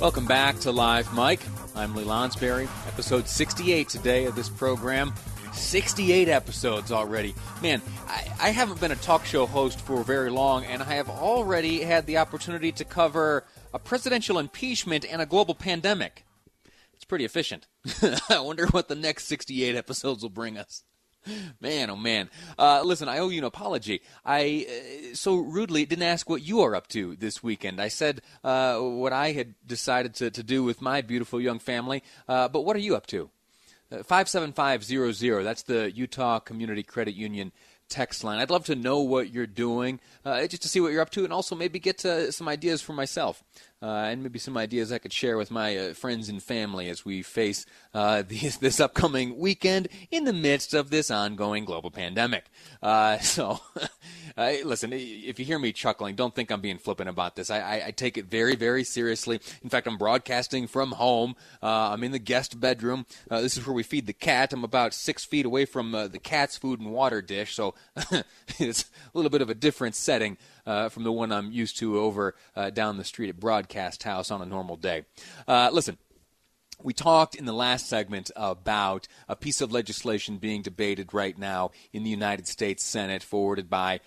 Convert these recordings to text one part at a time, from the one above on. Welcome back to Live Mike. I'm Lee Lonsberry. Episode 68 today of this program. 68 episodes already. Man, I haven't been a talk show host for very long, and I have already had the opportunity to cover a presidential impeachment and a global pandemic. It's pretty efficient. I wonder what the next 68 episodes will bring us. Man, oh man. Listen, I owe you an apology. I so rudely didn't ask what you are up to this weekend. I said what I had decided to do with my beautiful young family, but what are you up to? 57500, that's the Utah Community Credit Union text line. I'd love to know what you're doing, just to see what you're up to, and also maybe get to some ideas for myself, and maybe some ideas I could share with my friends and family as we face this upcoming weekend in the midst of this ongoing global pandemic. Listen, if you hear me chuckling, don't think I'm being flippant about this. I take it very, very seriously. In fact, I'm broadcasting from home. I'm in the guest bedroom. This is where we feed the cat. I'm about 6 feet away from the cat's food and water dish, so it's a little bit of a different setting from the one I'm used to over down the street at Broadcast House on a normal day. Listen, we talked in the last segment about a piece of legislation being debated right now in the United States Senate, forwarded by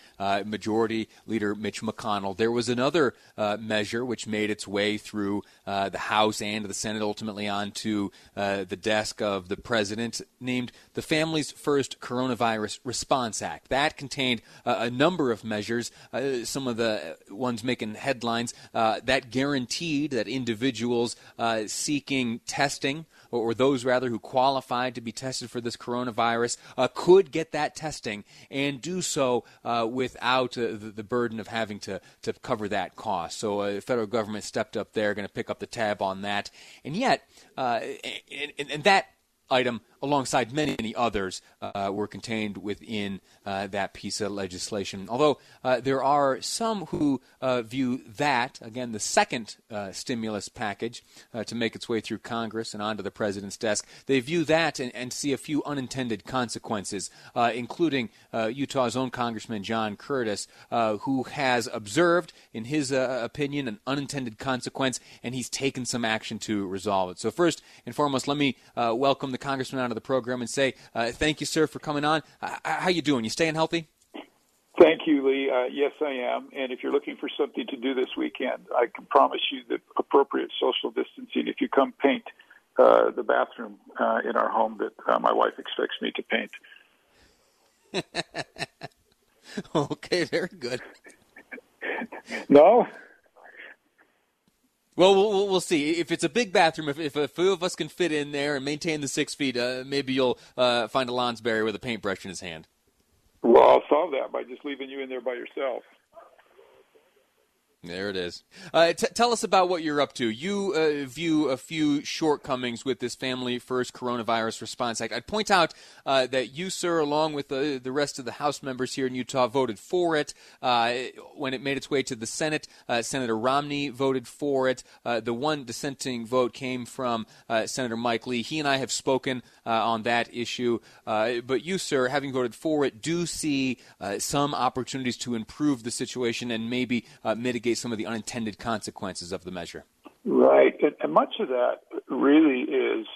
Majority Leader Mitch McConnell. There was another measure which made its way through the House and the Senate, ultimately onto the desk of the president, named the Families First Coronavirus Response Act. That contained a number of measures, some of the ones making headlines, that guaranteed that individuals seeking testing, or those rather who qualified to be tested for this coronavirus, could get that testing and do so without the burden of having to cover that cost. So the federal government stepped up there, going to pick up the tab on that. And yet, and that item, alongside many others, were contained within that piece of legislation. Although there are some who view that, again, the second stimulus package to make its way through Congress and onto the president's desk, they view that and see a few unintended consequences, including Utah's own Congressman John Curtis, who has observed, in his opinion, an unintended consequence, and he's taken some action to resolve it. So first and foremost, let me welcome the Congressman onto the program and say thank you, sir, for coming on. How you doing? You staying healthy? Thank you, Lee. Yes, I am. And if you're looking for something to do this weekend, I can promise you the appropriate social distancing. If you come paint the bathroom in our home that my wife expects me to paint. Okay, very good. No? Well, we'll see. If it's a big bathroom, if a few of us can fit in there and maintain the 6 feet, maybe you'll find a Lonsberry with a paintbrush in his hand. Well, I'll solve that by just leaving you in there by yourself. There it is. Tell us about what you're up to. You view a few shortcomings with this Family First Coronavirus Response Act. I'd point out that you, sir, along with the rest of the House members here in Utah, voted for it. When it made its way to the Senate, Senator Romney voted for it. The one dissenting vote came from Senator Mike Lee. He and I have spoken on that issue. But you, sir, having voted for it, do see some opportunities to improve the situation and maybe mitigate some of the unintended consequences of the measure. Right. And much of that really is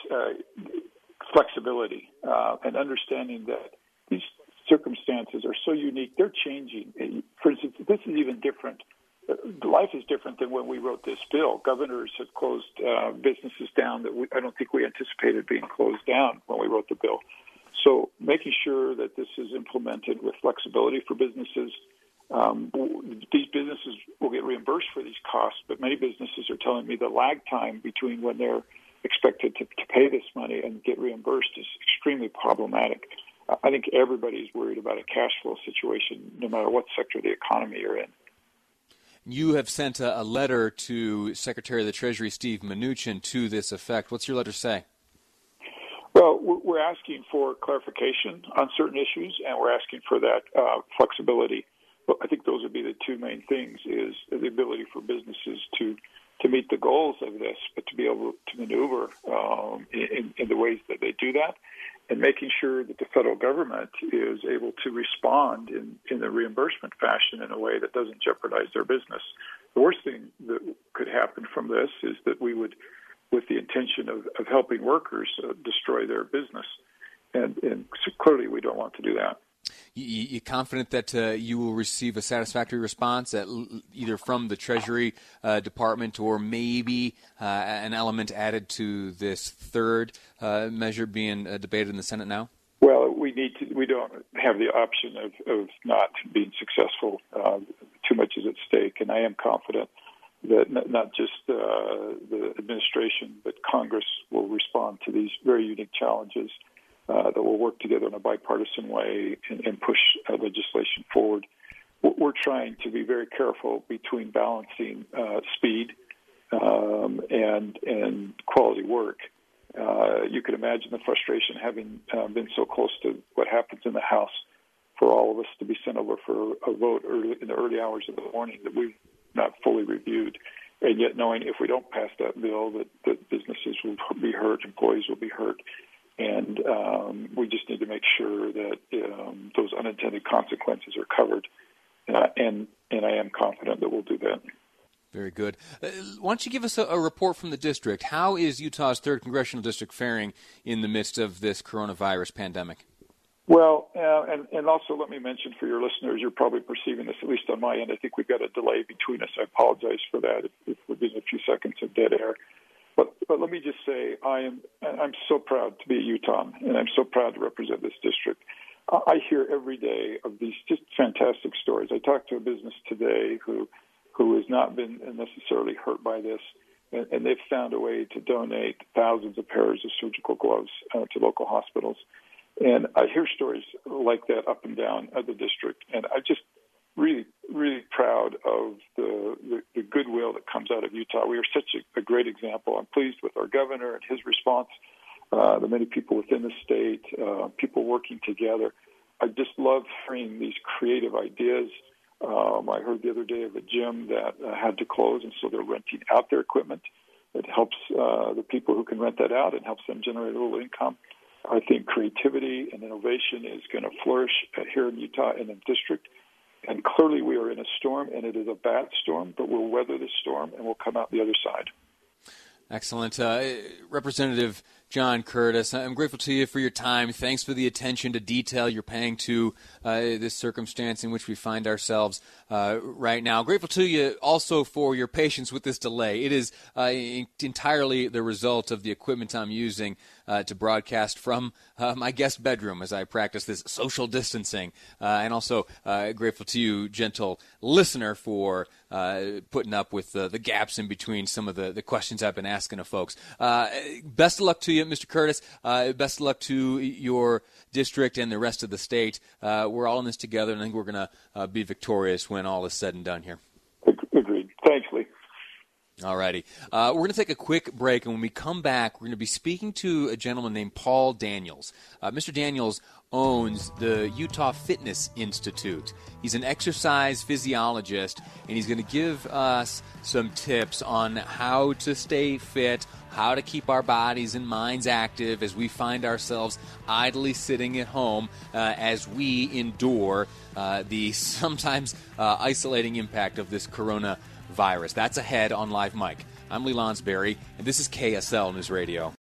flexibility and understanding that these circumstances are so unique. They're changing. For instance, this is even different. Life is different than when we wrote this bill. Governors have closed businesses down that I don't think we anticipated being closed down when we wrote the bill. So making sure that this is implemented with flexibility for businesses. These businesses will get reimbursed for these costs, but many businesses are telling me the lag time between when they're expected to pay this money and get reimbursed is extremely problematic. I think everybody's worried about a cash flow situation, no matter what sector of the economy you're in. You have sent a letter to Secretary of the Treasury Steve Mnuchin to this effect. What's your letter say? Well, we're asking for clarification on certain issues, and we're asking for that flexibility. Well, I think those would be the two main things, is the ability for businesses to meet the goals of this, but to be able to maneuver in the ways that they do that, and making sure that the federal government is able to respond in the reimbursement fashion in a way that doesn't jeopardize their business. worst thing that could happen from this is that we would, with the intention of helping workers, destroy their business. And so clearly we don't want to do that. You confident that you will receive a satisfactory response at either from the Treasury Department or maybe an element added to this third measure being debated in the Senate now? Well, we don't have the option of not being successful. Too much is at stake, and I am confident that not just the administration but Congress will respond to these very unique challenges. That will work together in a bipartisan way and push legislation forward. We're trying to be very careful between balancing speed and quality work. You can imagine the frustration having been so close to what happens in the House for all of us to be sent over for a vote in the early hours of the morning that we've not fully reviewed, and yet knowing if we don't pass that bill that businesses will be hurt, employees will be hurt. And we just need to make sure that those unintended consequences are covered. And I am confident that we'll do that. Very good. Why don't you give us a report from the district? How is Utah's 3rd Congressional District faring in the midst of this coronavirus pandemic? Well, and also let me mention for your listeners, you're probably perceiving this, at least on my end. I think we've got a delay between us. I apologize for that if we're getting a few seconds of dead air. But let me just say, I'm so proud to be a Utahn, and I'm so proud to represent this district. I hear every day of these just fantastic stories. I talked to a business today who has not been necessarily hurt by this, and they've found a way to donate thousands of pairs of surgical gloves to local hospitals. And I hear stories like that up and down of the district, and I just really, really proud of the goodwill that comes out of Utah. We are such a great example. I'm pleased with our governor and his response, the many people within the state, people working together. I just love hearing these creative ideas. I heard the other day of a gym that had to close, and so they're renting out their equipment. It helps the people who can rent that out. It helps them generate a little income. I think creativity and innovation is going to flourish here in Utah and in the district. And clearly we are in a storm, and it is a bad storm, but we'll weather the storm and we'll come out the other side. Excellent. Representative John Curtis, I'm grateful to you for your time. Thanks for the attention to detail you're paying to this circumstance in which we find ourselves right now. Grateful to you also for your patience with this delay. It is entirely the result of the equipment I'm using to broadcast from my guest bedroom as I practice this social distancing. And also grateful to you, gentle listener, for putting up with the gaps in between some of the questions I've been asking of folks. Best of luck to you, Mr. Curtis. Best of luck to your district and the rest of the state. We're all in this together, and I think we're going to be victorious when all is said and done here. Agreed. Thanks, Lee. All righty. We're going to take a quick break, and when we come back, we're going to be speaking to a gentleman named Paul Daniels. Mr. Daniels owns the Utah Fitness Institute. He's an exercise physiologist, and he's going to give us some tips on how to stay fit, how to keep our bodies and minds active as we find ourselves idly sitting at home as we endure the sometimes isolating impact of this coronavirus. That's ahead on Live Mike. I'm Lee Lonsberry, and this is KSL News Radio.